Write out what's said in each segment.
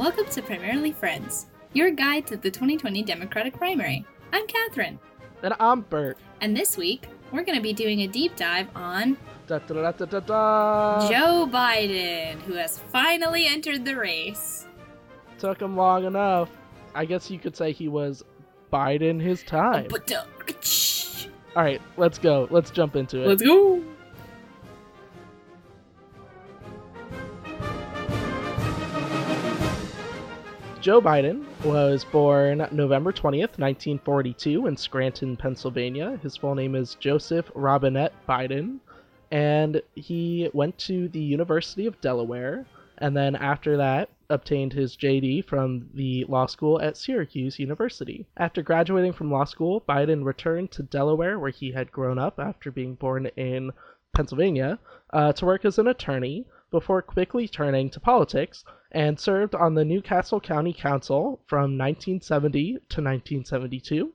welcome to Primarily Friends, your guide to the 2020 Democratic primary. I'm Catherine. And I'm Bert. And this week, we're going to be doing a deep dive on Joe Biden, who has finally entered the race. Took him long enough. I guess you could say he was Biden his time. All right, let's go. Let's jump into it. Let's go. Joe Biden was born November 20th, 1942 in Scranton, Pennsylvania. His full name is Joseph Robinette Biden, and he went to the University of Delaware, and then after that obtained his JD from the law school at Syracuse University. After graduating from law school, Biden returned to Delaware, where he had grown up after being born in Pennsylvania, to work as an attorney, before quickly turning to politics, and served on the New Castle County Council from 1970 to 1972.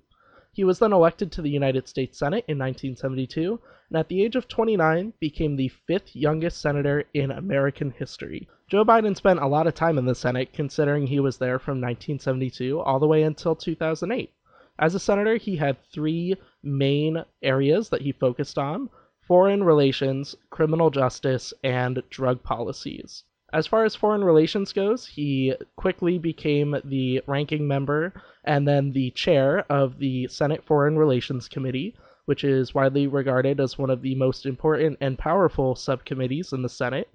He was then elected to the United States Senate in 1972, and at the age of 29 became the fifth youngest senator in American history. Joe Biden spent a lot of time in the Senate, considering he was there from 1972 all the way until 2008. As a senator, he had three main areas that he focused on: foreign relations, criminal justice, and drug policies. As far as foreign relations goes, he quickly became the ranking member and then the chair of the Senate Foreign Relations Committee, which is widely regarded as one of the most important and powerful subcommittees in the Senate.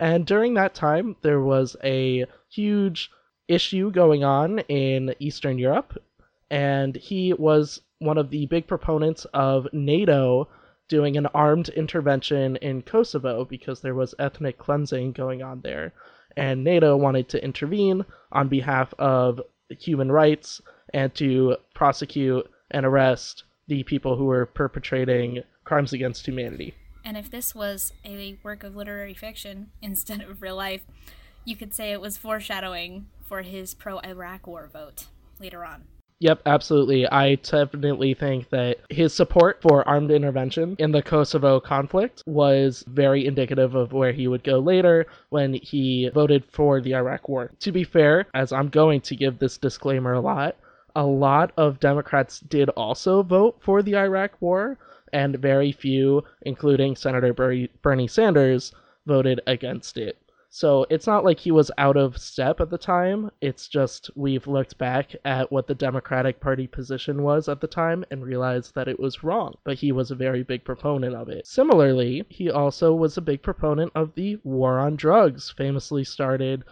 And during that time, there was a huge issue going on in Eastern Europe, and he was one of the big proponents of NATO doing an armed intervention in Kosovo because there was ethnic cleansing going on there. And NATO wanted to intervene on behalf of human rights and to prosecute and arrest the people who were perpetrating crimes against humanity. And if this was a work of literary fiction instead of real life, you could say it was foreshadowing for his pro-Iraq War vote later on. Yep, absolutely. I definitely think that his support for armed intervention in the Kosovo conflict was very indicative of where he would go later when he voted for the Iraq War. To be fair, as I'm going to give this disclaimer a lot of Democrats did also vote for the Iraq War, and very few, including Senator Bernie Sanders, voted against it. So it's not like he was out of step at the time, it's just we've looked back at what the Democratic Party position was at the time and realized that it was wrong, but he was a very big proponent of it. Similarly, he also was a big proponent of the war on drugs, famously started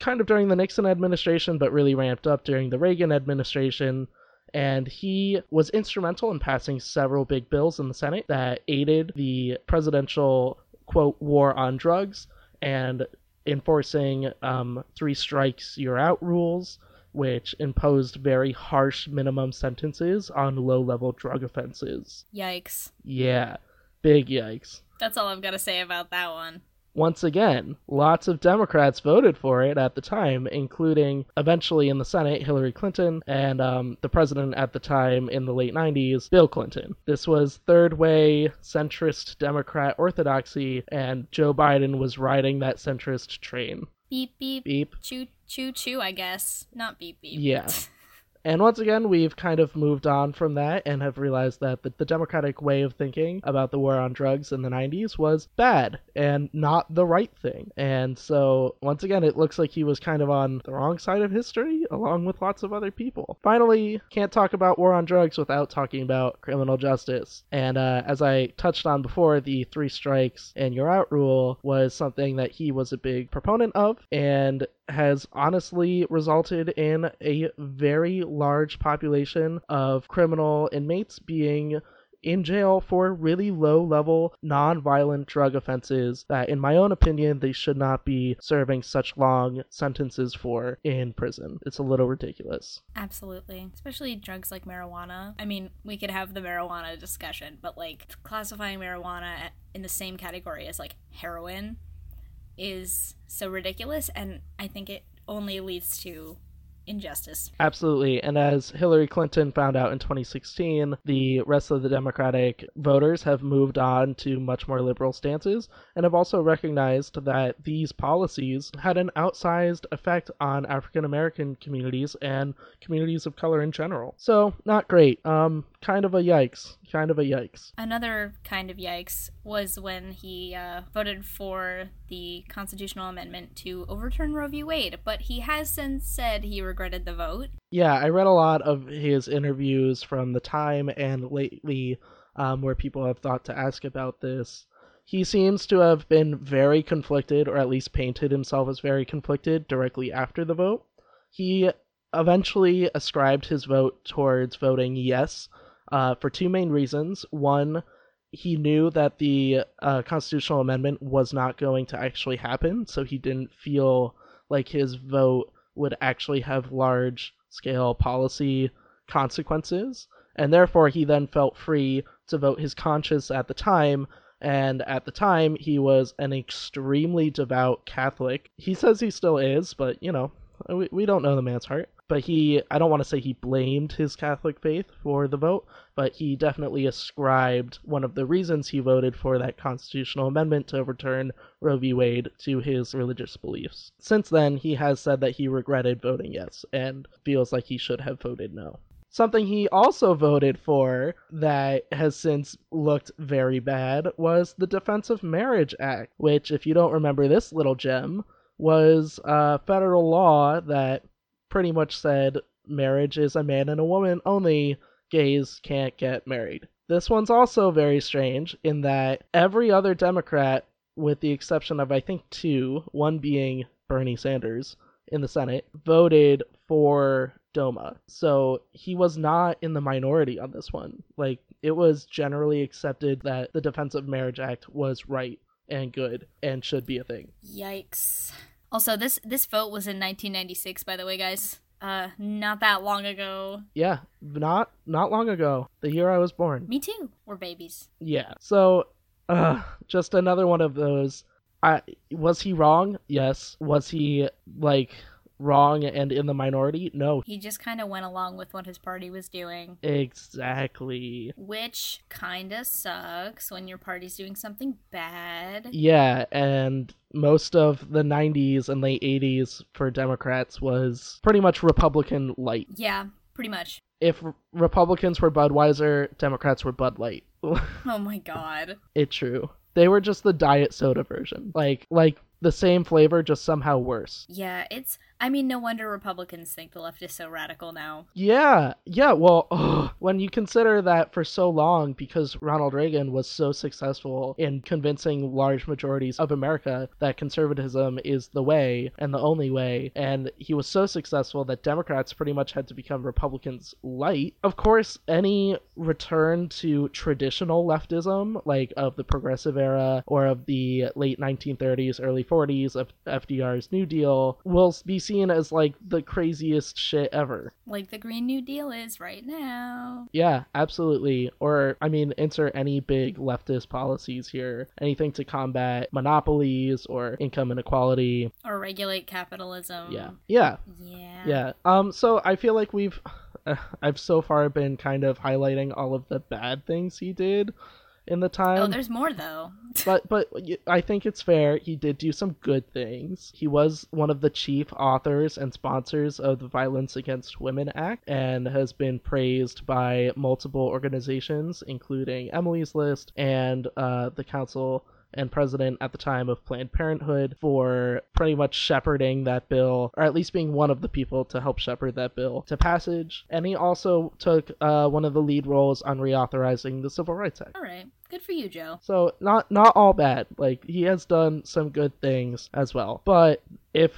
kind of during the Nixon administration, but really ramped up during the Reagan administration, and he was instrumental in passing several big bills in the Senate that aided the presidential, quote, war on drugs, and enforcing three strikes you're out rules, which imposed very harsh minimum sentences on low-level drug offenses. Yikes. Yeah, big yikes. That's all I've got to say about that one. Once again, lots of Democrats voted for it at the time, including eventually in the Senate, Hillary Clinton, and the president at the time in the late 90s, Bill Clinton. This was third-way centrist Democrat orthodoxy, and Joe Biden was riding that centrist train. Beep, beep. Beep. Choo, choo, choo, I guess. Not beep, beep. Yeah. And once again, we've kind of moved on from that and have realized that the Democratic way of thinking about the war on drugs in the 90s was bad and not the right thing. And so, once again, it looks like he was kind of on the wrong side of history, along with lots of other people. Finally, can't talk about war on drugs without talking about criminal justice. And as I touched on before, the three strikes and you're out rule was something that he was a big proponent of, and has honestly resulted in a very large population of criminal inmates being in jail for really low-level, non-violent drug offenses that, in my own opinion, they should not be serving such long sentences for in prison. It's a little ridiculous. Absolutely. Especially drugs like marijuana. I mean, we could have the marijuana discussion, but, like, classifying marijuana in the same category as, like, heroin is so ridiculous, and I think it only leads to injustice. Absolutely. And as Hillary Clinton found out in 2016, the rest of the Democratic voters have moved on to much more liberal stances and have also recognized that these policies had an outsized effect on African American communities and communities of color in general. So not great. Kind of a yikes. Another kind of yikes was when he voted for the constitutional amendment to overturn Roe v. Wade, but he has since said he regretted the vote. Yeah, I read a lot of his interviews from the time and lately where people have thought to ask about this. He seems to have been very conflicted, or at least painted himself as very conflicted directly after the vote. He eventually ascribed his vote towards voting yes for two main reasons. One, he knew that the constitutional amendment was not going to actually happen, so he didn't feel like his vote would actually have large-scale policy consequences, and therefore he then felt free to vote his conscience at the time, and at the time he was an extremely devout Catholic. He says he still is, but, you know, we don't know the man's heart. But I don't want to say he blamed his Catholic faith for the vote, but he definitely ascribed one of the reasons he voted for that constitutional amendment to overturn Roe v. Wade to his religious beliefs. Since then, he has said that he regretted voting yes and feels like he should have voted no. Something he also voted for that has since looked very bad was the Defense of Marriage Act, which, if you don't remember this little gem, was a federal law that pretty much said marriage is a man and a woman only, gays can't get married. This one's also very strange in that every other Democrat, with the exception of I think two, one being Bernie Sanders in the Senate, voted for DOMA. So he was not in the minority on this one. Like, it was generally accepted that the Defense of Marriage Act was right and good and should be a thing. Yikes. Also, this vote was in 1996, by the way, guys. Not that long ago. Yeah, not long ago. The year I was born. Me too. We're babies. Yeah. So, just another one of those. Was he wrong? Yes. Was he, wrong and in the minority? No. He just kind of went along with what his party was doing. Exactly. Which kind of sucks when your party's doing something bad. Yeah, and most of the 90s and late 80s for Democrats was pretty much Republican light. Yeah, pretty much. If Republicans were Budweiser, Democrats were Bud Light. Oh my god. It's true. They were just the diet soda version. Like the same flavor, just somehow worse. Yeah, no wonder Republicans think the left is so radical now. Yeah, well, when you consider that for so long, because Ronald Reagan was so successful in convincing large majorities of America that conservatism is the way and the only way, and he was so successful that Democrats pretty much had to become Republicans light. Of course, any return to traditional leftism, like of the progressive era or of the late 1930s, early 40s, of FDR's New Deal, will be seen as the craziest shit ever, like the Green New Deal is right now. Yeah, absolutely. Or insert any big leftist policies here, anything to combat monopolies or income inequality or regulate capitalism. Yeah. So I feel like I've so far been kind of highlighting all of the bad things he did in the time. Oh, there's more, though. But I think it's fair. He did do some good things. He was one of the chief authors and sponsors of the Violence Against Women Act and has been praised by multiple organizations, including Emily's List and the Council and president at the time of Planned Parenthood, for pretty much shepherding that bill, or at least being one of the people to help shepherd that bill to passage. And he also took one of the lead roles on reauthorizing the Civil Rights Act. All right. Good for you, Joe. So not all bad. He has done some good things as well. But if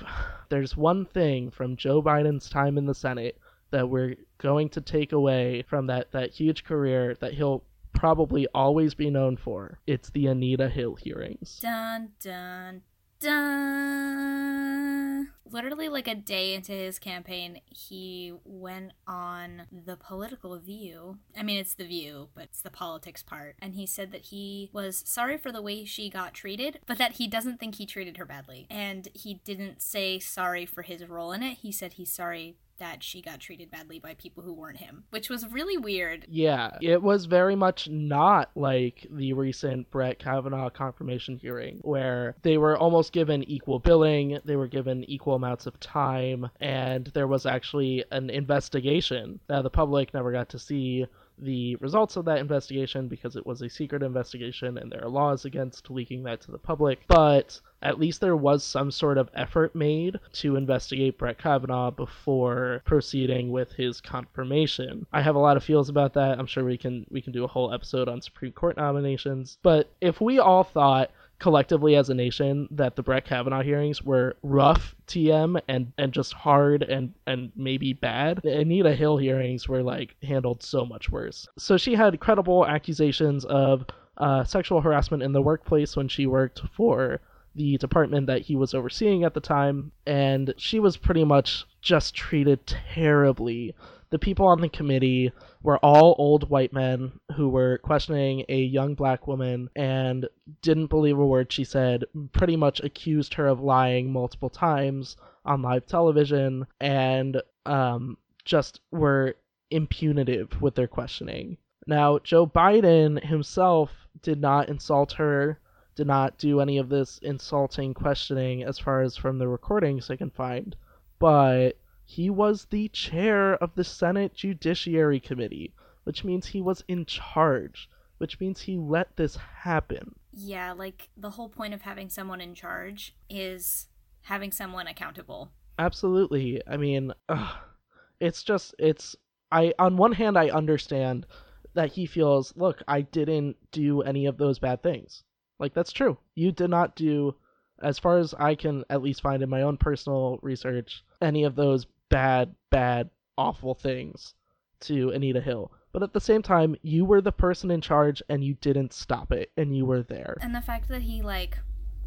there's one thing from Joe Biden's time in the Senate that we're going to take away from that huge career that he'll probably always be known for, it's the Anita Hill hearings. Dun, dun, dun. Literally a day into his campaign, he went on The Political View. It's The View, but it's the politics part. And he said that he was sorry for the way she got treated, but that he doesn't think he treated her badly. And he didn't say sorry for his role in it. He said he's sorry that she got treated badly by people who weren't him, which was really weird. Yeah, it was very much not like the recent Brett Kavanaugh confirmation hearing, where they were almost given equal billing, they were given equal amounts of time, and there was actually an investigation. Now, the public never got to see the results of that investigation because it was a secret investigation and there are laws against leaking that to the public, but at least there was some sort of effort made to investigate Brett Kavanaugh before proceeding with his confirmation. I have a lot of feels about that. I'm sure we can do a whole episode on Supreme Court nominations, but if we all thought collectively as a nation that the Brett Kavanaugh hearings were rough TM and just hard and maybe bad, the Anita Hill hearings were like handled so much worse. So she had credible accusations of sexual harassment in the workplace when she worked for the department that he was overseeing at the time, and she was pretty much just treated terribly. The people on the committee were all old white men who were questioning a young black woman and didn't believe a word she said, pretty much accused her of lying multiple times on live television, and just were impunitive with their questioning. Now, Joe Biden himself did not insult her, did not do any of this insulting questioning as far as from the recordings I can find, but he was the chair of the Senate Judiciary Committee, which means he was in charge, which means he let this happen. Yeah, like the whole point of having someone in charge is having someone accountable. Absolutely. I mean, on one hand, I understand that he feels, look, I didn't do any of those bad things. Like, that's true. You did not do, as far as I can at least find in my own personal research, any of those bad, awful things to Anita Hill. But at the same time, you were the person in charge and you didn't stop it and you were there. And the fact that he, like,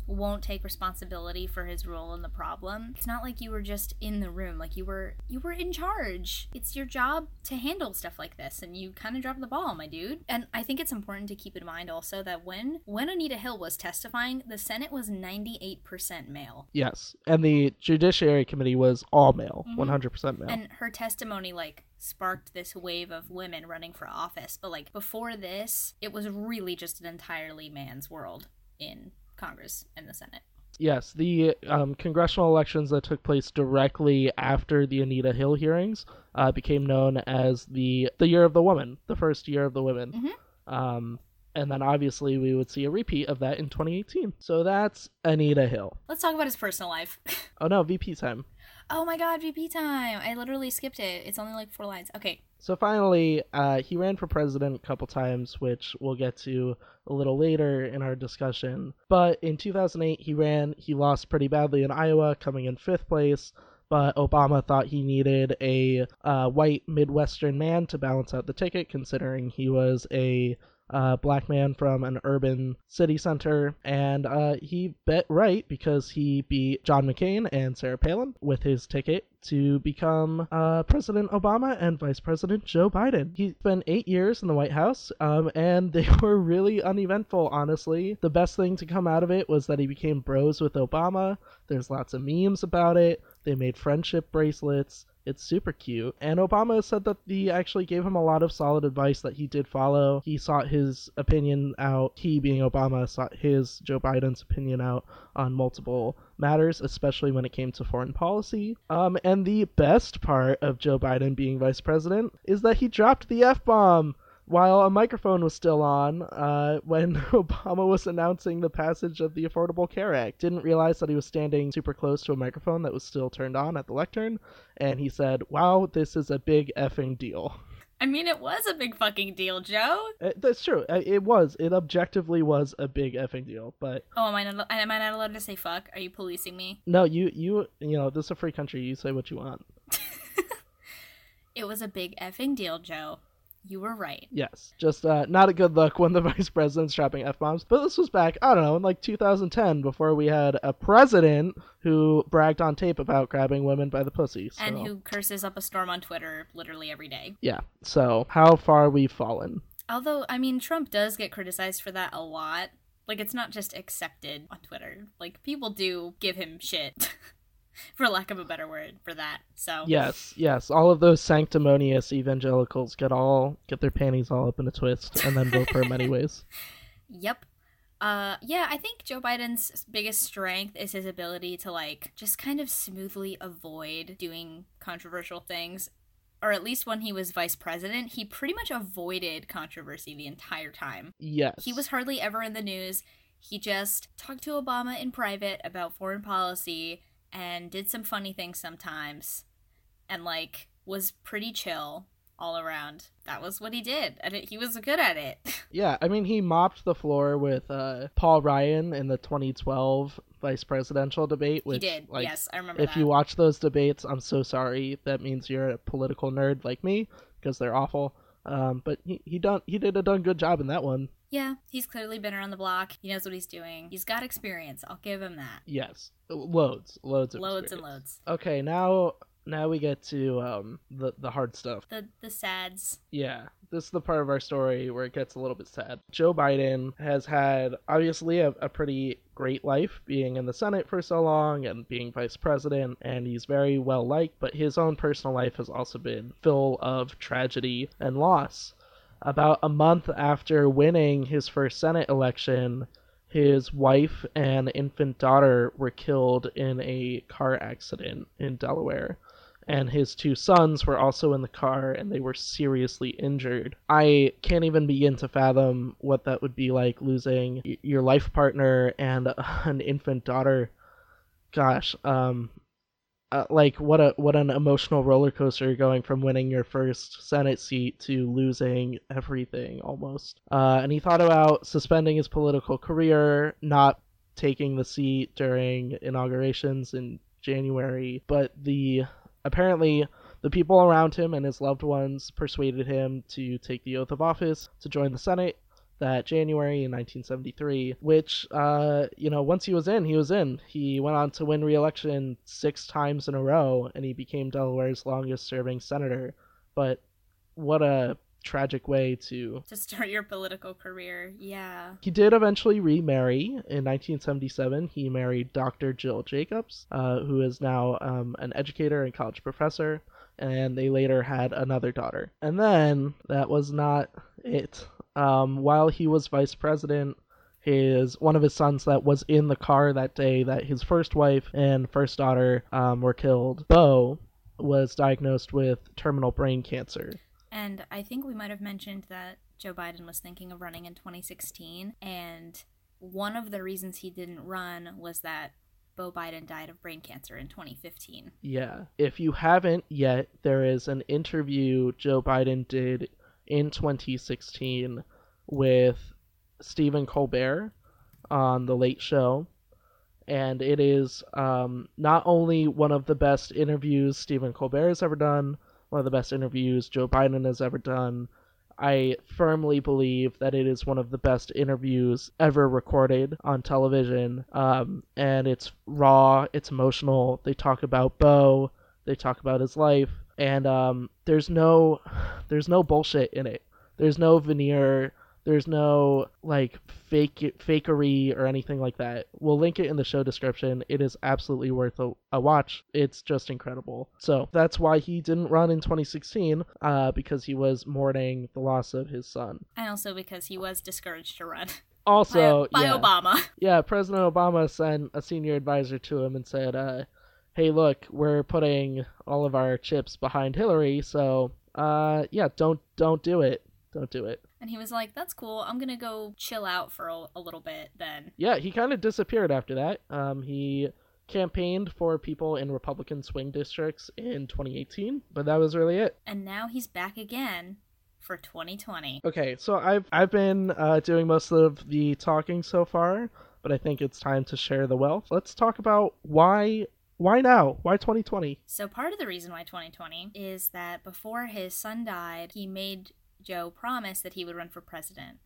won't take responsibility for his role in the problem, it's not like you were just in the room. Like, you were in charge. It's your job to handle stuff like this, and you kind of dropped the ball, my dude. And I think it's important to keep in mind also that when Anita Hill was testifying, the Senate was 98% male. Yes, and the Judiciary Committee was all male. Mm-hmm. 100% male. And her testimony, like, sparked this wave of women running for office, but, like, before this, it was really just an entirely man's world in Congress and the Senate. Yes, the congressional elections that took place directly after the Anita Hill hearings became known as the Year of the Woman, the first Year of the Women. Mm-hmm. And then obviously we would see a repeat of that in 2018. So that's Anita Hill. Let's talk about his personal life. Oh no, VP time. Oh my god, VP time. I literally skipped it. It's only like 4 lines. Okay. So finally, he ran for president a couple times, which we'll get to a little later in our discussion. But in 2008, he lost pretty badly in Iowa, coming in 5th place. But Obama thought he needed a white Midwestern man to balance out the ticket, considering he was a black man from an urban city center, and he bet right because he beat John McCain and Sarah Palin with his ticket to become President Obama and Vice President Joe Biden. He spent 8 years in the White House, and they were really uneventful, honestly. The best thing to come out of it was that he became bros with Obama. There's lots of memes about it. They made friendship bracelets. It's super cute. And Obama said that he actually gave him a lot of solid advice that he did follow. He sought his opinion out. He, being Obama, sought Joe Biden's opinion out on multiple matters, especially when it came to foreign policy. And the best part of Joe Biden being vice president is that he dropped the F-bomb while a microphone was still on when Obama was announcing the passage of the Affordable Care Act. Didn't realize that he was standing super close to a microphone that was still turned on at the lectern, and he said, wow, this is a big effing deal. I mean, it was a big fucking deal, Joe. That's true. It was. It objectively was a big effing deal, but... Oh, am I not allowed to say fuck? Are you policing me? No, you know, this is a free country. You say what you want. It was a big effing deal, Joe. You were right. Yes. Just not a good look when the vice president's dropping F-bombs. But this was back, I don't know, in like 2010, before we had a president who bragged on tape about grabbing women by the pussy. So. And who curses up a storm on Twitter literally every day. Yeah. So how far we've fallen. Although, I mean, Trump does get criticized for that a lot. Like, it's not just accepted on Twitter. Like, people do give him shit for lack of a better word, for that. So yes, all of those sanctimonious evangelicals get their panties all up in a twist and then vote for him anyways. Yep. I think Joe Biden's biggest strength is his ability to, like, just kind of smoothly avoid doing controversial things. Or at least when he was vice president, he pretty much avoided controversy the entire time. Yes. He was hardly ever in the news. He just talked to Obama in private about foreign policy and did some funny things sometimes and, like, was pretty chill all around. That was what he did, and he was good at it. Yeah, I mean, he mopped the floor with Paul Ryan in the 2012 vice presidential debate. Which, he did, like, yes, I remember If you watch those debates, I'm so sorry, that means you're a political nerd like me, because they're awful. But he did a done good job in that one. Yeah, he's clearly been around the block. He knows what he's doing. He's got experience. I'll give him that. Yes, loads of experience. Okay, now we get to the hard stuff. The sads. Yeah, this is the part of our story where it gets a little bit sad. Joe Biden has had, obviously, a pretty great life, being in the Senate for so long and being vice president, and he's very well liked, but his own personal life has also been full of tragedy and loss. About a month after winning his first Senate election, his wife and infant daughter were killed in a car accident in Delaware, and his two sons were also in the car, and they were seriously injured. I can't even begin to fathom what that would be like, losing your life partner and an infant daughter. Gosh, what an emotional roller coaster, going from winning your first Senate seat to losing everything almost. And he thought about suspending his political career, not taking the seat during inaugurations in January. But apparently the people around him and his loved ones persuaded him to take the oath of office to join the Senate that January in 1973, which, once he was in. He went on to win re-election 6 times in a row, and he became Delaware's longest-serving senator. But what a tragic way to start your political career, yeah. He did eventually remarry. In 1977, he married Dr. Jill Jacobs, who is now an educator and college professor, and they later had another daughter. And then, that was not it. While he was vice president, one of his sons that was in the car that day that his first wife and first daughter were killed, Beau, was diagnosed with terminal brain cancer. And I think we might have mentioned that Joe Biden was thinking of running in 2016, and one of the reasons he didn't run was that Beau Biden died of brain cancer in 2015. Yeah. If you haven't yet, there is an interview Joe Biden did in 2016 with Stephen Colbert on The Late Show. And it is not only one of the best interviews Stephen Colbert has ever done, one of the best interviews Joe Biden has ever done. I firmly believe that it is one of the best interviews ever recorded on television. And it's raw, it's emotional. They talk about Beau, they talk about his life. And there's no bullshit in it. There's no veneer. There's no, like, fakery or anything like that. We'll link it in the show description. It is absolutely worth a watch. It's just incredible. So that's why he didn't run in 2016, because he was mourning the loss of his son. And also because he was discouraged to run. Also, by Obama. Yeah, President Obama sent a senior advisor to him and said, hey, look, we're putting all of our chips behind Hillary, so, don't do it. Don't do it. And he was like, that's cool. I'm going to go chill out for a little bit then. Yeah, he kind of disappeared after that. He campaigned for people in Republican swing districts in 2018, but that was really it. And now he's back again for 2020. Okay, so I've been doing most of the talking so far, but I think it's time to share the wealth. Let's talk about why now? Why 2020? So part of the reason why 2020 is that before his son died, he made Joe promised that he would run for president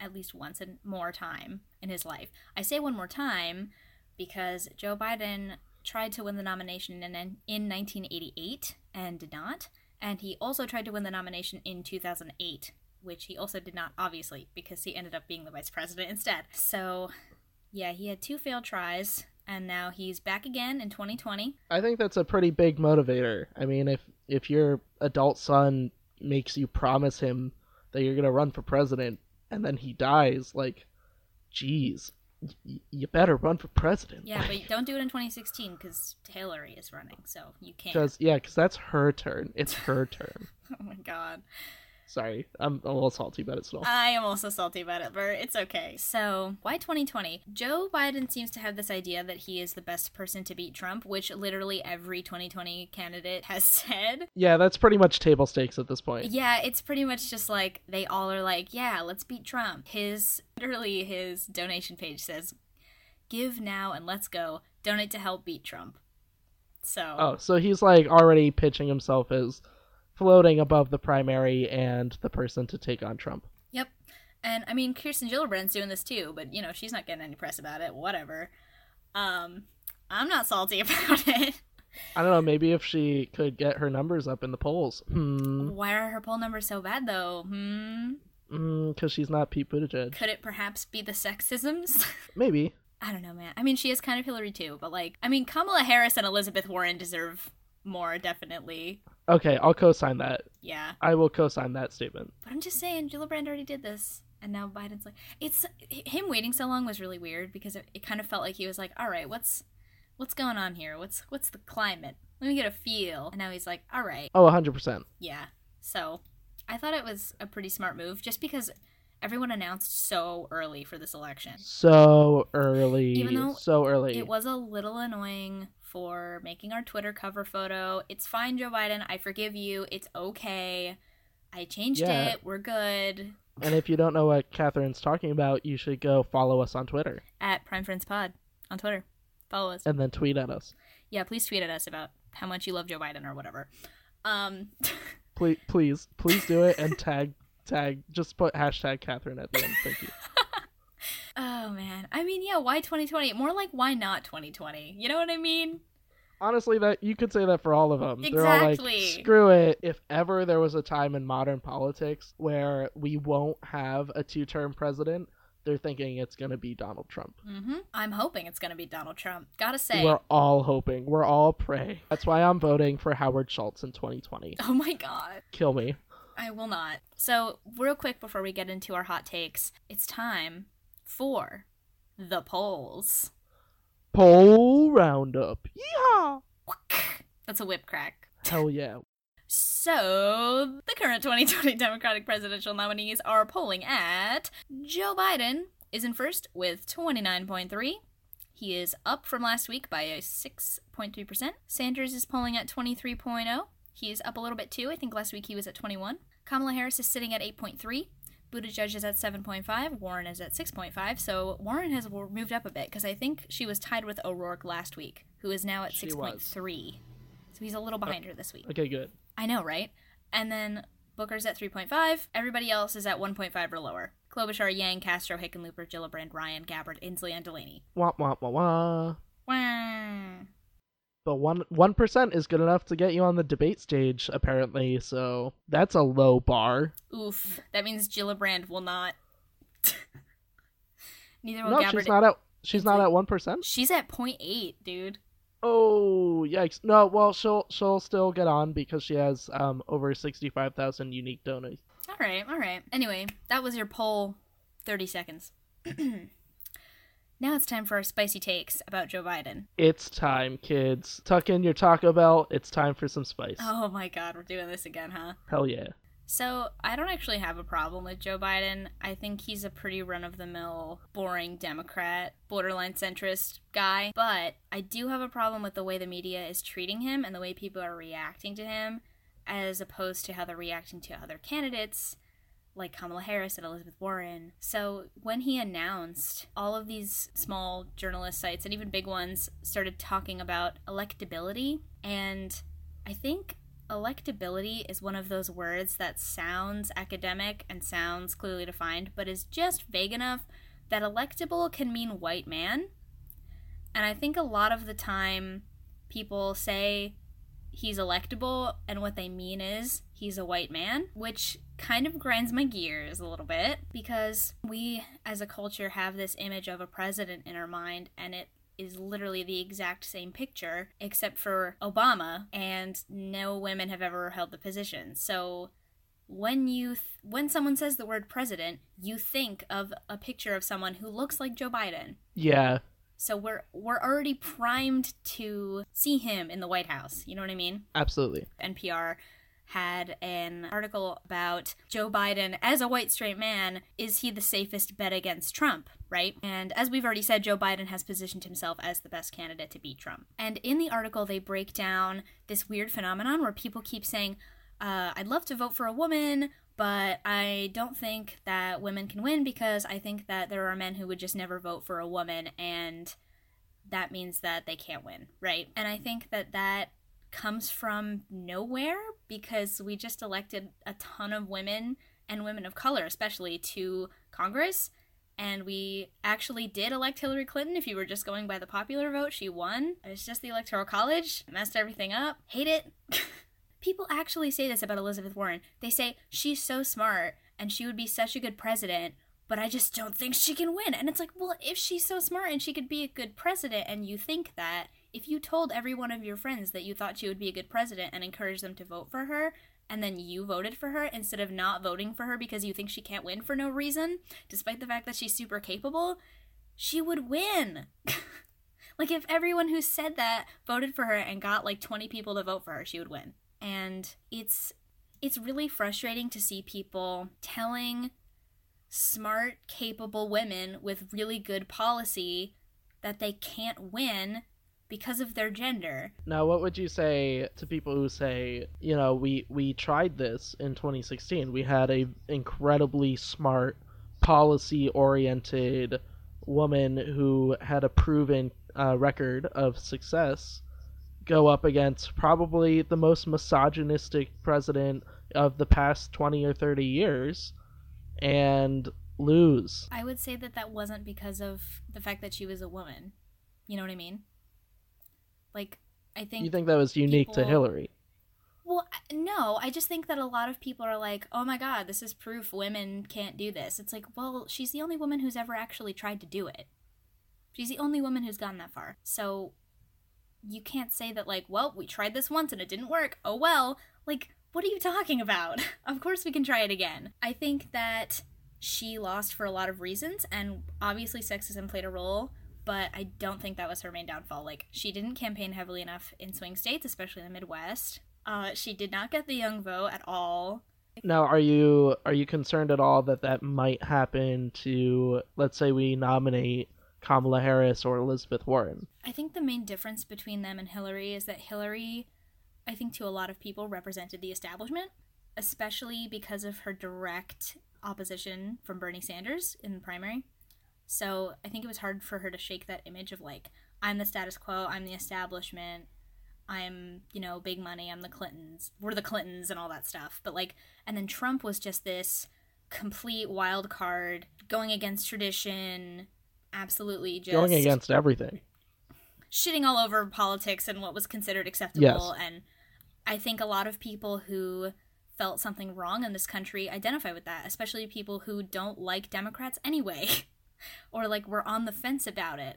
at least once and more time in his life. I say one more time because Joe Biden tried to win the nomination in 1988 and did not. And he also tried to win the nomination in 2008, which he also did not, obviously, because he ended up being the vice president instead. So, yeah, he had 2 failed tries and now he's back again in 2020. I think that's a pretty big motivator. I mean, if your adult son makes you promise him that you're going to run for president and then he dies, like, geez, you better run for president. Yeah, like, but don't do it in 2016 because Hillary is running, so you can't. Because that's her turn. It's her turn. Oh, my God. Sorry, I'm a little salty about it still. I am also salty about it, but it's okay. So, why 2020? Joe Biden seems to have this idea that he is the best person to beat Trump, which literally every 2020 candidate has said. Yeah, that's pretty much table stakes at this point. Yeah, it's pretty much just like, they all are like, yeah, let's beat Trump. Literally his donation page says, give now and let's go. Donate to help beat Trump. So he's like already pitching himself as floating above the primary and the person to take on Trump. Yep. And I mean, Kirsten Gillibrand's doing this too, but you know, she's not getting any press about it. Whatever. I'm not salty about it. I don't know. Maybe if she could get her numbers up in the polls. Why are her poll numbers so bad though? Because she's not Pete Buttigieg. Could it perhaps be the sexisms? Maybe. I don't know, man. I mean, she is kind of Hillary too, but like, I mean, Kamala Harris and Elizabeth Warren deserve more, definitely. Okay, I'll co-sign that. Yeah. I will co-sign that statement. But I'm just saying, Gillibrand already did this, and now Biden's like... It's... Him waiting so long was really weird, because it kind of felt like he was like, all right, what's going on here? What's the climate? Let me get a feel. And now he's like, all right. Oh, 100%. Yeah. So, I thought it was a pretty smart move, just because everyone announced so early for this election. Even though it was a little annoying... for making our Twitter cover photo. It's fine, Joe Biden. I forgive you. It's okay. I changed it. We're good. And if you don't know what Catherine's talking about, you should go follow us on Twitter. @PrimeFriendsPod on Twitter. Follow us. And then tweet at us. Yeah, please tweet at us about how much you love Joe Biden or whatever. Please do it and tag. Just put #Catherine at the end. Thank you. Oh, man. I mean, yeah, why 2020? More like, why not 2020? You know what I mean? Honestly, that you could say that for all of them. Exactly. They're all like, screw it. If ever there was a time in modern politics where we won't have a two-term president, they're thinking it's going to be Donald Trump. Mm-hmm. I'm hoping it's going to be Donald Trump. Gotta say. We're all hoping. We're all praying. That's why I'm voting for Howard Schultz in 2020. Oh, my God. Kill me. I will not. So, real quick before we get into our hot takes, it's time... for the polls. Poll roundup. Yeehaw! That's a whip crack. Hell yeah. So, the current 2020 Democratic presidential nominees are polling at... Joe Biden is in first with 29.3. He is up from last week by 6.3%. Sanders is polling at 23.0. He is up a little bit too. I think last week he was at 21. Kamala Harris is sitting at 8.3. Buttigieg is at 7.5, Warren is at 6.5, so Warren has moved up a bit, because I think she was tied with O'Rourke last week, who is now at 6.3. So he's a little behind her this week. Okay, good. I know, right? And then Booker's at 3.5, everybody else is at 1.5 or lower. Klobuchar, Yang, Castro, Hickenlooper, Gillibrand, Ryan, Gabbard, Inslee, and Delaney. Wah, wah, wah, wah. Wah. But 1% is good enough to get you on the debate stage, apparently, so that's a low bar. Oof. That means Gillibrand will not. Neither will Gabbard. She's not at 1%. She's at 0.8, dude. Oh, yikes. No, well, she'll still get on because she has over 65,000 unique donors. All right. Anyway, that was your poll 30 seconds. Now it's time for our spicy takes about Joe Biden. It's time, kids. Tuck in your Taco Bell. It's time for some spice. Oh my God, we're doing this again, huh? Hell yeah. So, I don't actually have a problem with Joe Biden. I think he's a pretty run-of-the-mill, boring Democrat, borderline centrist guy. But I do have a problem with the way the media is treating him and the way people are reacting to him, as opposed to how they're reacting to other candidates, like Kamala Harris and Elizabeth Warren. So when he announced, all of these small journalist sites and even big ones started talking about electability. And I think electability is one of those words that sounds academic and sounds clearly defined, but is just vague enough that electable can mean white man. And I think a lot of the time people say he's electable, and what they mean is he's a white man, which kind of grinds my gears a little bit, because we as a culture have this image of a president in our mind, and it is literally the exact same picture, except for Obama, and no women have ever held the position. So when someone says the word president, you think of a picture of someone who looks like Joe Biden. Yeah. So we're already primed to see him in the White House. You know what I mean? Absolutely. NPR had an article about Joe Biden as a white straight man. Is he the safest bet against Trump, right? And as we've already said, Joe Biden has positioned himself as the best candidate to beat Trump. And in the article, they break down this weird phenomenon where people keep saying, I'd love to vote for a woman, but I don't think that women can win because I think that there are men who would just never vote for a woman, and that means that they can't win, right? And I think that that comes from nowhere because we just elected a ton of women, and women of color especially, to Congress, and we actually did elect Hillary Clinton. If you were just going by the popular vote, she won. It's just the Electoral College. It messed everything up. Hate it. People actually say this about Elizabeth Warren. They say, she's so smart, and she would be such a good president, but I just don't think she can win. And it's like, well, if she's so smart and she could be a good president, and you think that, if you told every one of your friends that you thought she would be a good president and encouraged them to vote for her, and then you voted for her instead of not voting for her because you think she can't win for no reason, despite the fact that she's super capable, she would win. Like, if everyone who said that voted for her and got, 20 people to vote for her, she would win. And it's really frustrating to see people telling smart, capable women with really good policy that they can't win because of their gender. Now, what would you say to people who say, we tried this in 2016. We had a incredibly smart, policy-oriented woman who had a proven record of success go up against probably the most misogynistic president of the past 20 or 30 years and lose. I would say that that wasn't because of the fact that she was a woman. You know what I mean? I think... You think that was unique to Hillary? Well, no. I just think that a lot of people are like, oh my God, this is proof women can't do this. It's like, well, she's the only woman who's ever actually tried to do it. She's the only woman who's gone that far. So... you can't say that, we tried this once and it didn't work. Oh, well. What are you talking about? Of course we can try it again. I think that she lost for a lot of reasons, and obviously sexism played a role, but I don't think that was her main downfall. She didn't campaign heavily enough in swing states, especially in the Midwest. She did not get the young vote at all. Now, are you concerned at all that might happen to, let's say we nominate Kamala Harris or Elizabeth Warren? I think the main difference between them and Hillary is that Hillary, I think to a lot of people, represented the establishment, especially because of her direct opposition from Bernie Sanders in the primary. So I think it was hard for her to shake that image of I'm the status quo, I'm the establishment, I'm, big money, I'm the Clintons, we're the Clintons and all that stuff. But and then Trump was just this complete wild card going against tradition, absolutely just going against everything, shitting all over politics and what was considered acceptable. Yes. And I think a lot of people who felt something wrong in this country identify with that, especially people who don't like Democrats anyway or were on the fence about it.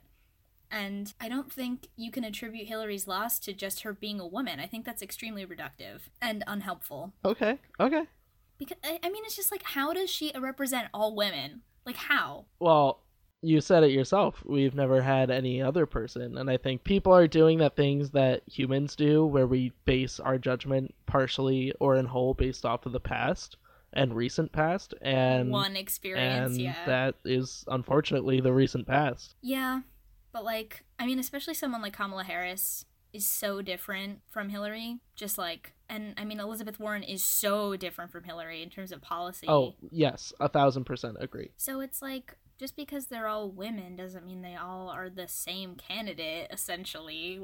And I don't think you can attribute Hillary's loss to just her being a woman. I think that's extremely reductive and unhelpful. Okay Because I mean, it's just how does she represent all women? How? Well, you said it yourself. We've never had any other person. And I think people are doing the things that humans do, where we base our judgment partially or in whole based off of the past and recent past. And one experience, and yeah. That is, unfortunately, the recent past. Yeah. But especially someone like Kamala Harris is so different from Hillary. Elizabeth Warren is so different from Hillary in terms of policy. Oh, yes. 1,000% agree. So it's just because they're all women doesn't mean they all are the same candidate, essentially.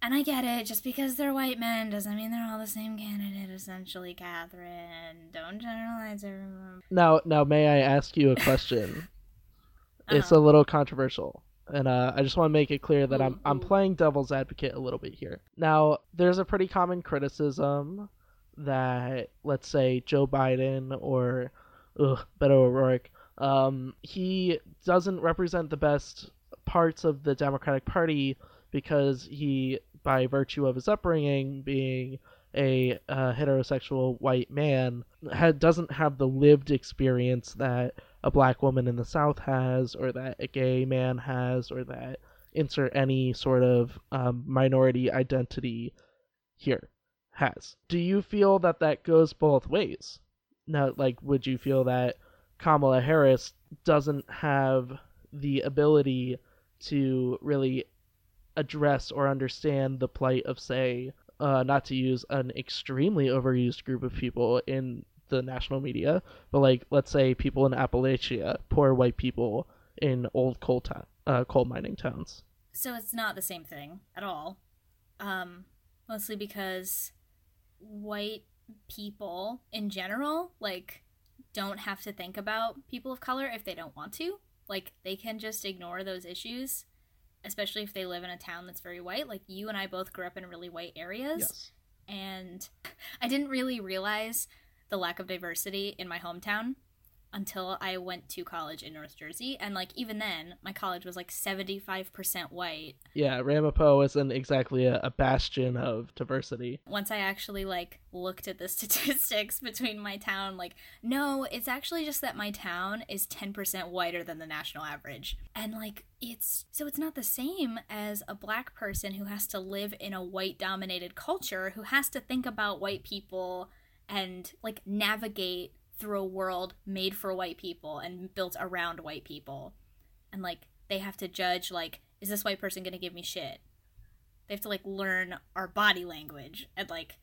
And I get it, just because they're white men doesn't mean they're all the same candidate, essentially, Catherine. Don't generalize everyone. Now, may I ask you a question? Uh-huh. It's a little controversial, and I just want to make it clear that I'm playing devil's advocate a little bit here. Now, there's a pretty common criticism that, let's say, Joe Biden or Beto O'Rourke, he doesn't represent the best parts of the Democratic Party because he, by virtue of his upbringing, being a heterosexual white man, doesn't have the lived experience that a black woman in the South has, or that a gay man has, or that insert any sort of minority identity here has. Do you feel that that goes both ways? Now, like, would you feel that Kamala Harris doesn't have the ability to really address or understand the plight of, say, not to use an extremely overused group of people in the national media, but like, let's say people in Appalachia, poor white people in old coal mining towns? So it's not the same thing at all. Mostly because white people in general, like, don't have to think about people of color if they don't want to. Like, they can just ignore those issues, especially if they live in a town that's very white. Like, you and I both grew up in really white areas. Yes. And I didn't really realize the lack of diversity in my hometown until I went to college in North Jersey. And, like, even then, my college was, like, 75% white. Yeah, Ramapo isn't exactly a bastion of diversity. Once I actually, like, looked at the statistics between my town, like, no, it's actually just that my town is 10% whiter than the national average. And, like, it's not the same as a black person who has to live in a white-dominated culture, who has to think about white people and, like, navigate through a world made for white people and built around white people. And, like, they have to judge, like, is this white person gonna give me shit? They have to, like, learn our body language. And, like,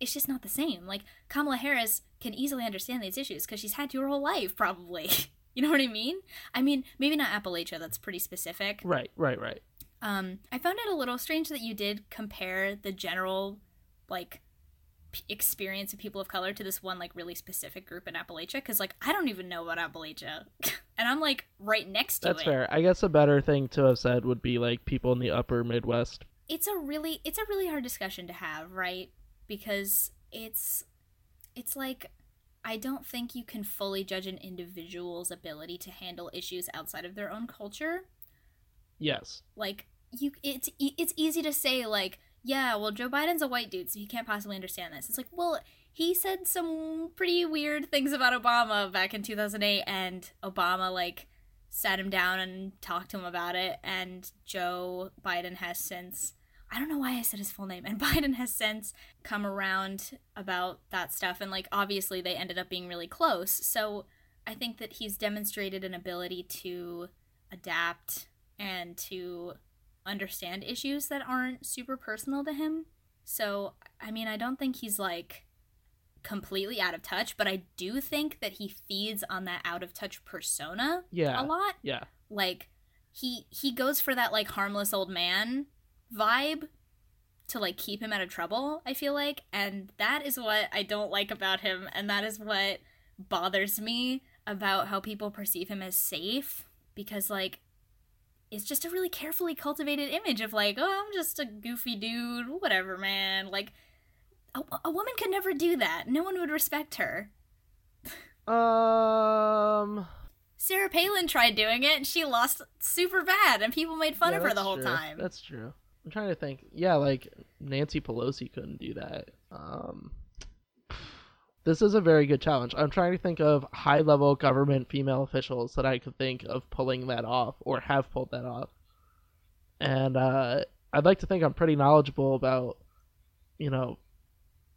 it's just not the same. Like, Kamala Harris can easily understand these issues because she's had to her whole life, probably. You know what I mean? I mean, maybe not Appalachia, that's pretty specific. Right. I found it a little strange that you did compare the general, like, experience of people of color to this one, like, really specific group in Appalachia, because, like, I don't even know about Appalachia and I'm, like, right next to that's it. Fair. I guess a better thing to have said would be, like, people in the upper Midwest. It's a really hard discussion to have, right? Because it's like, I don't think you can fully judge an individual's ability to handle issues outside of their own culture. Yes. Like, it's easy to say, like, yeah, well, Joe Biden's a white dude, so he can't possibly understand this. It's like, well, he said some pretty weird things about Obama back in 2008, and Obama, like, sat him down and talked to him about it, and Joe Biden has since, I don't know why I said his full name, and Biden has since come around about that stuff, and, like, obviously they ended up being really close, so I think that he's demonstrated an ability to adapt and to understand issues that aren't super personal to him. So, I mean, I don't think he's, like, completely out of touch, but I do think that he feeds on that out of touch persona a lot. Yeah. Like, he goes for that, like, harmless old man vibe to, like, keep him out of trouble, I feel like, and that is what I don't like about him, and that is what bothers me about how people perceive him as safe, because, like, it's just a really carefully cultivated image of, like, oh, I'm just a goofy dude, whatever, man. Like, a woman could never do that. No one would respect her. Sarah Palin tried doing it, and she lost super bad, and people made fun of her the whole time. That's true. I'm trying to think. Yeah, like, Nancy Pelosi couldn't do that. This is a very good challenge. I'm trying to think of high-level government female officials that I could think of pulling that off, or have pulled that off. And I'd like to think I'm pretty knowledgeable about, you know,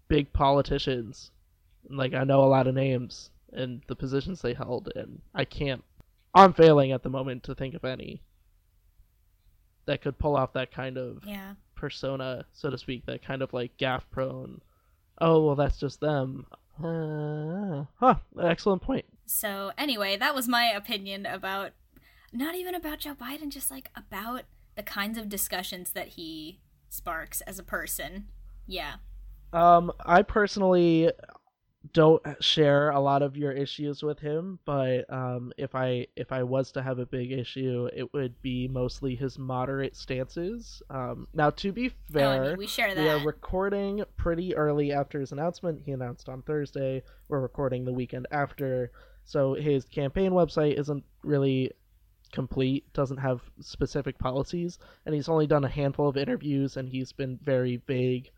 big politicians. Like, I know a lot of names and the positions they held, and I'm failing at the moment to think of any that could pull off that kind of persona, so to speak, that kind of, like, gaffe-prone, oh, well, that's just them. Excellent point. So anyway, that was my opinion about, not even about Joe Biden, just, like, about the kinds of discussions that he sparks as a person. Yeah. I personally don't share a lot of your issues with him, but if I was to have a big issue, it would be mostly his moderate stances. Now, to be fair, I mean, we share that. We are recording pretty early after his announcement. He announced on Thursday. We're recording the weekend after, so his campaign website isn't really complete, doesn't have specific policies, and he's only done a handful of interviews, and he's been very vague.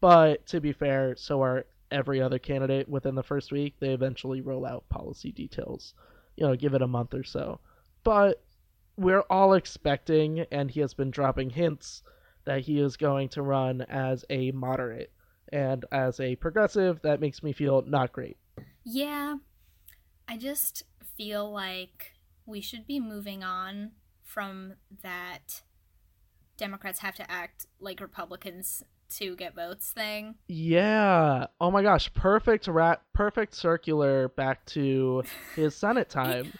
But to be fair, so are every other candidate. Within the first week, they eventually roll out policy details. You know, give it a month or so. But we're all expecting, and he has been dropping hints, that he is going to run as a moderate. And as a progressive, that makes me feel not great. Yeah, I just feel like we should be moving on from that Democrats have to act like Republicans to get votes thing. Yeah. Oh my gosh. Perfect circular back to his Senate time.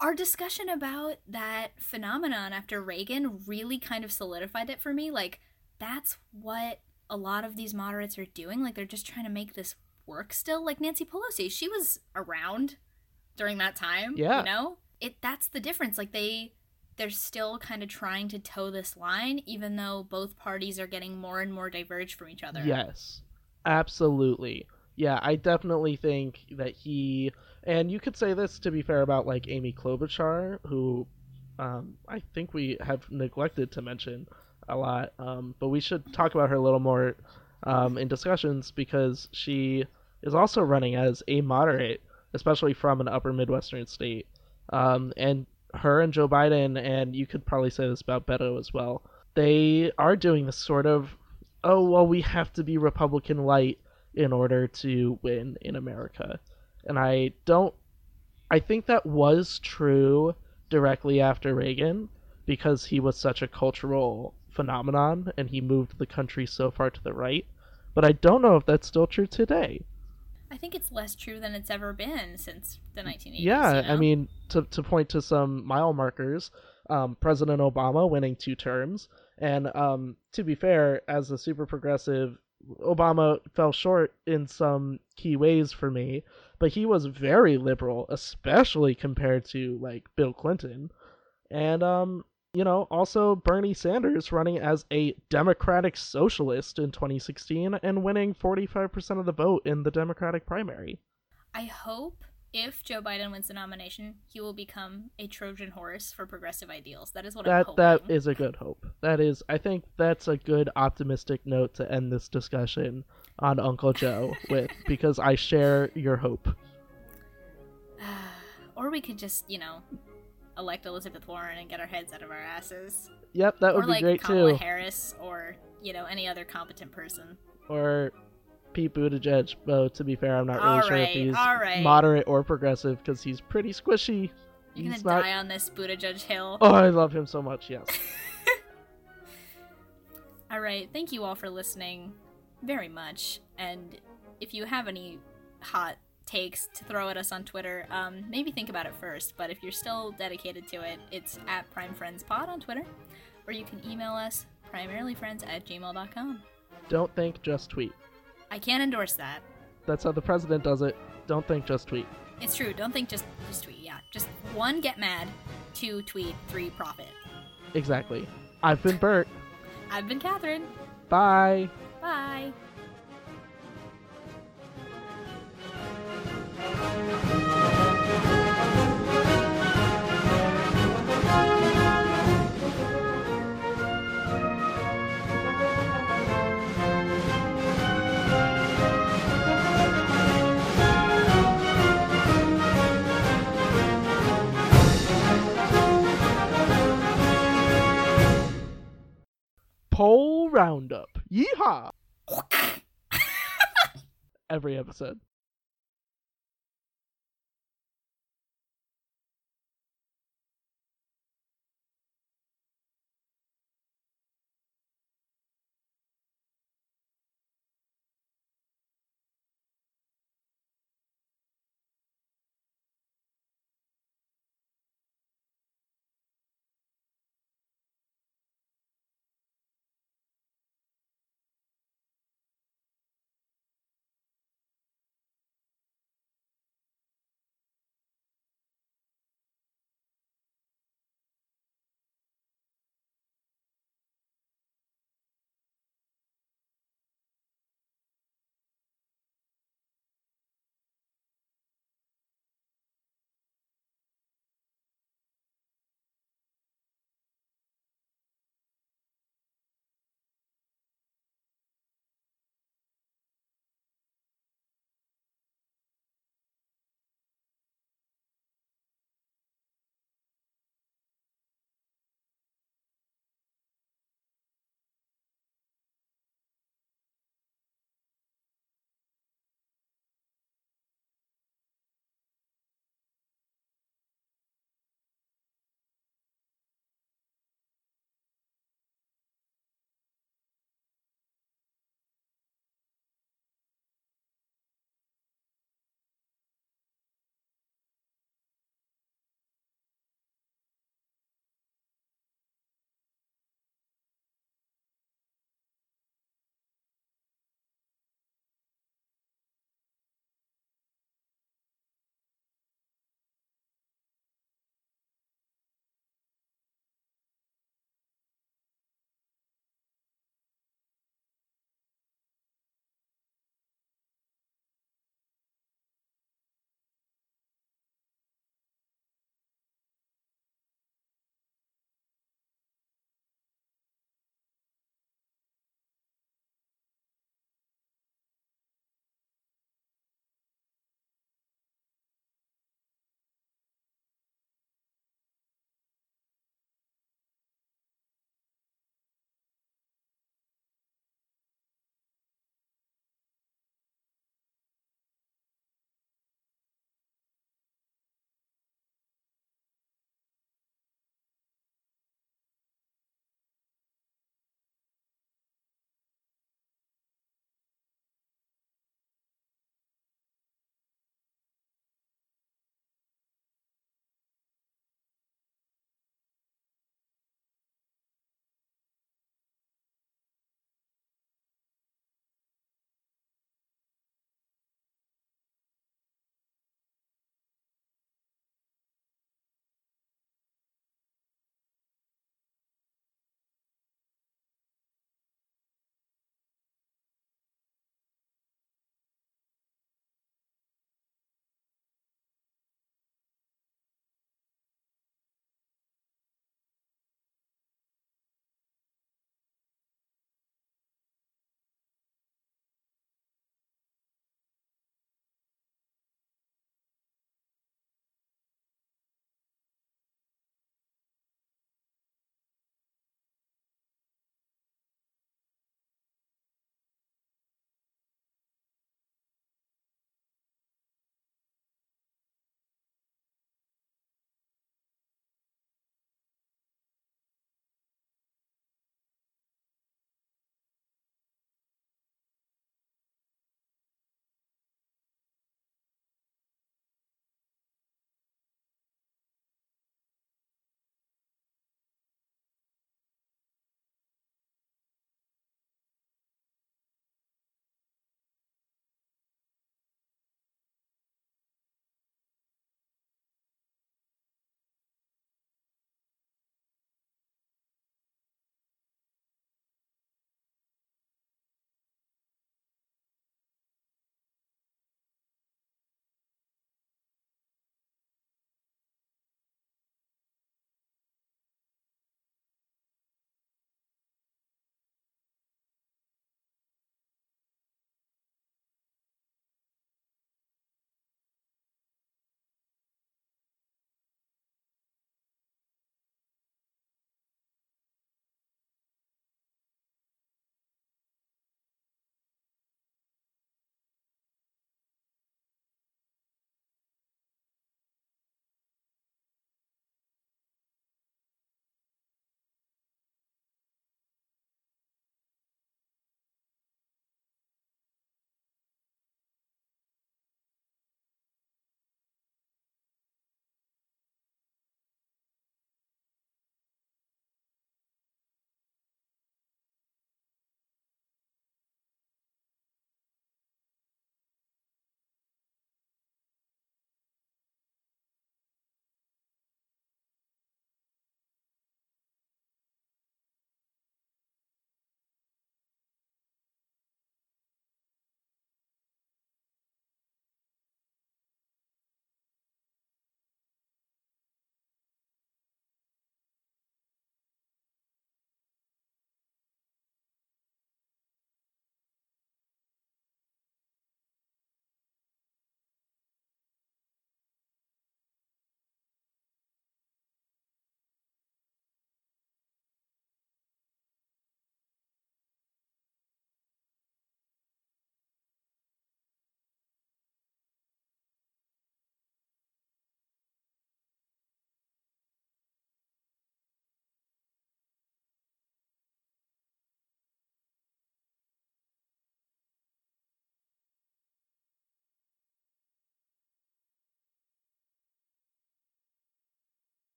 Our discussion about that phenomenon after Reagan really kind of solidified it for me. Like, that's what a lot of these moderates are doing. Like, they're just trying to make this work still. Like Nancy Pelosi, she was around during that time. Yeah. You know? That's the difference. Like, they're still kind of trying to toe this line, even though both parties are getting more and more diverged from each other. Yes, absolutely. Yeah, I definitely think that he, and you could say this, to be fair, about, like, Amy Klobuchar, who I think we have neglected to mention a lot, but we should talk about her a little more in discussions, because she is also running as a moderate, especially from an upper Midwestern state, and her and Joe Biden, and you could probably say this about Beto as well, they are doing this sort of, oh, well, we have to be Republican light in order to win in America. And I think that was true directly after Reagan, because he was such a cultural phenomenon and he moved the country so far to the right. But I don't know if that's still true today. I think it's less true than it's ever been since the 1980s. Yeah, you know? I mean, to point to some mile markers, President Obama winning 2 terms. And to be fair, as a super progressive, Obama fell short in some key ways for me. But he was very liberal, especially compared to, like, Bill Clinton. And, you know, also Bernie Sanders running as a Democratic Socialist in 2016 and winning 45% of the vote in the Democratic primary. I hope if Joe Biden wins the nomination, he will become a Trojan horse for progressive ideals. That is what I'm hoping. That is a good hope. That is, I think that's a good optimistic note to end this discussion on Uncle Joe with, because I share your hope. Or we could just, you know, elect Elizabeth Warren and get our heads out of our asses. Yep, that would be great too. Or like Kamala Harris, or, you know, any other competent person. Or Pete Buttigieg, though, to be fair, I'm not really sure if he's moderate or progressive, because he's pretty squishy. You're gonna die on this Buttigieg hill. Oh, I love him so much, yes. All right, thank you all for listening very much, and if you have any hot takes to throw at us on Twitter, maybe think about it first, but if you're still dedicated to it, it's @PrimeFriendsPod on Twitter, or you can email us primaryfriends@gmail.com. Don't think, just tweet. I can't endorse that. That's how the president does it. Don't think, just tweet. It's true. Don't think, just tweet. Yeah. Just 1, get mad. 2, tweet. 3, profit. Exactly. I've been Bert. I've been Catherine. Bye. Bye. Poll Roundup. Yeehaw! Every episode.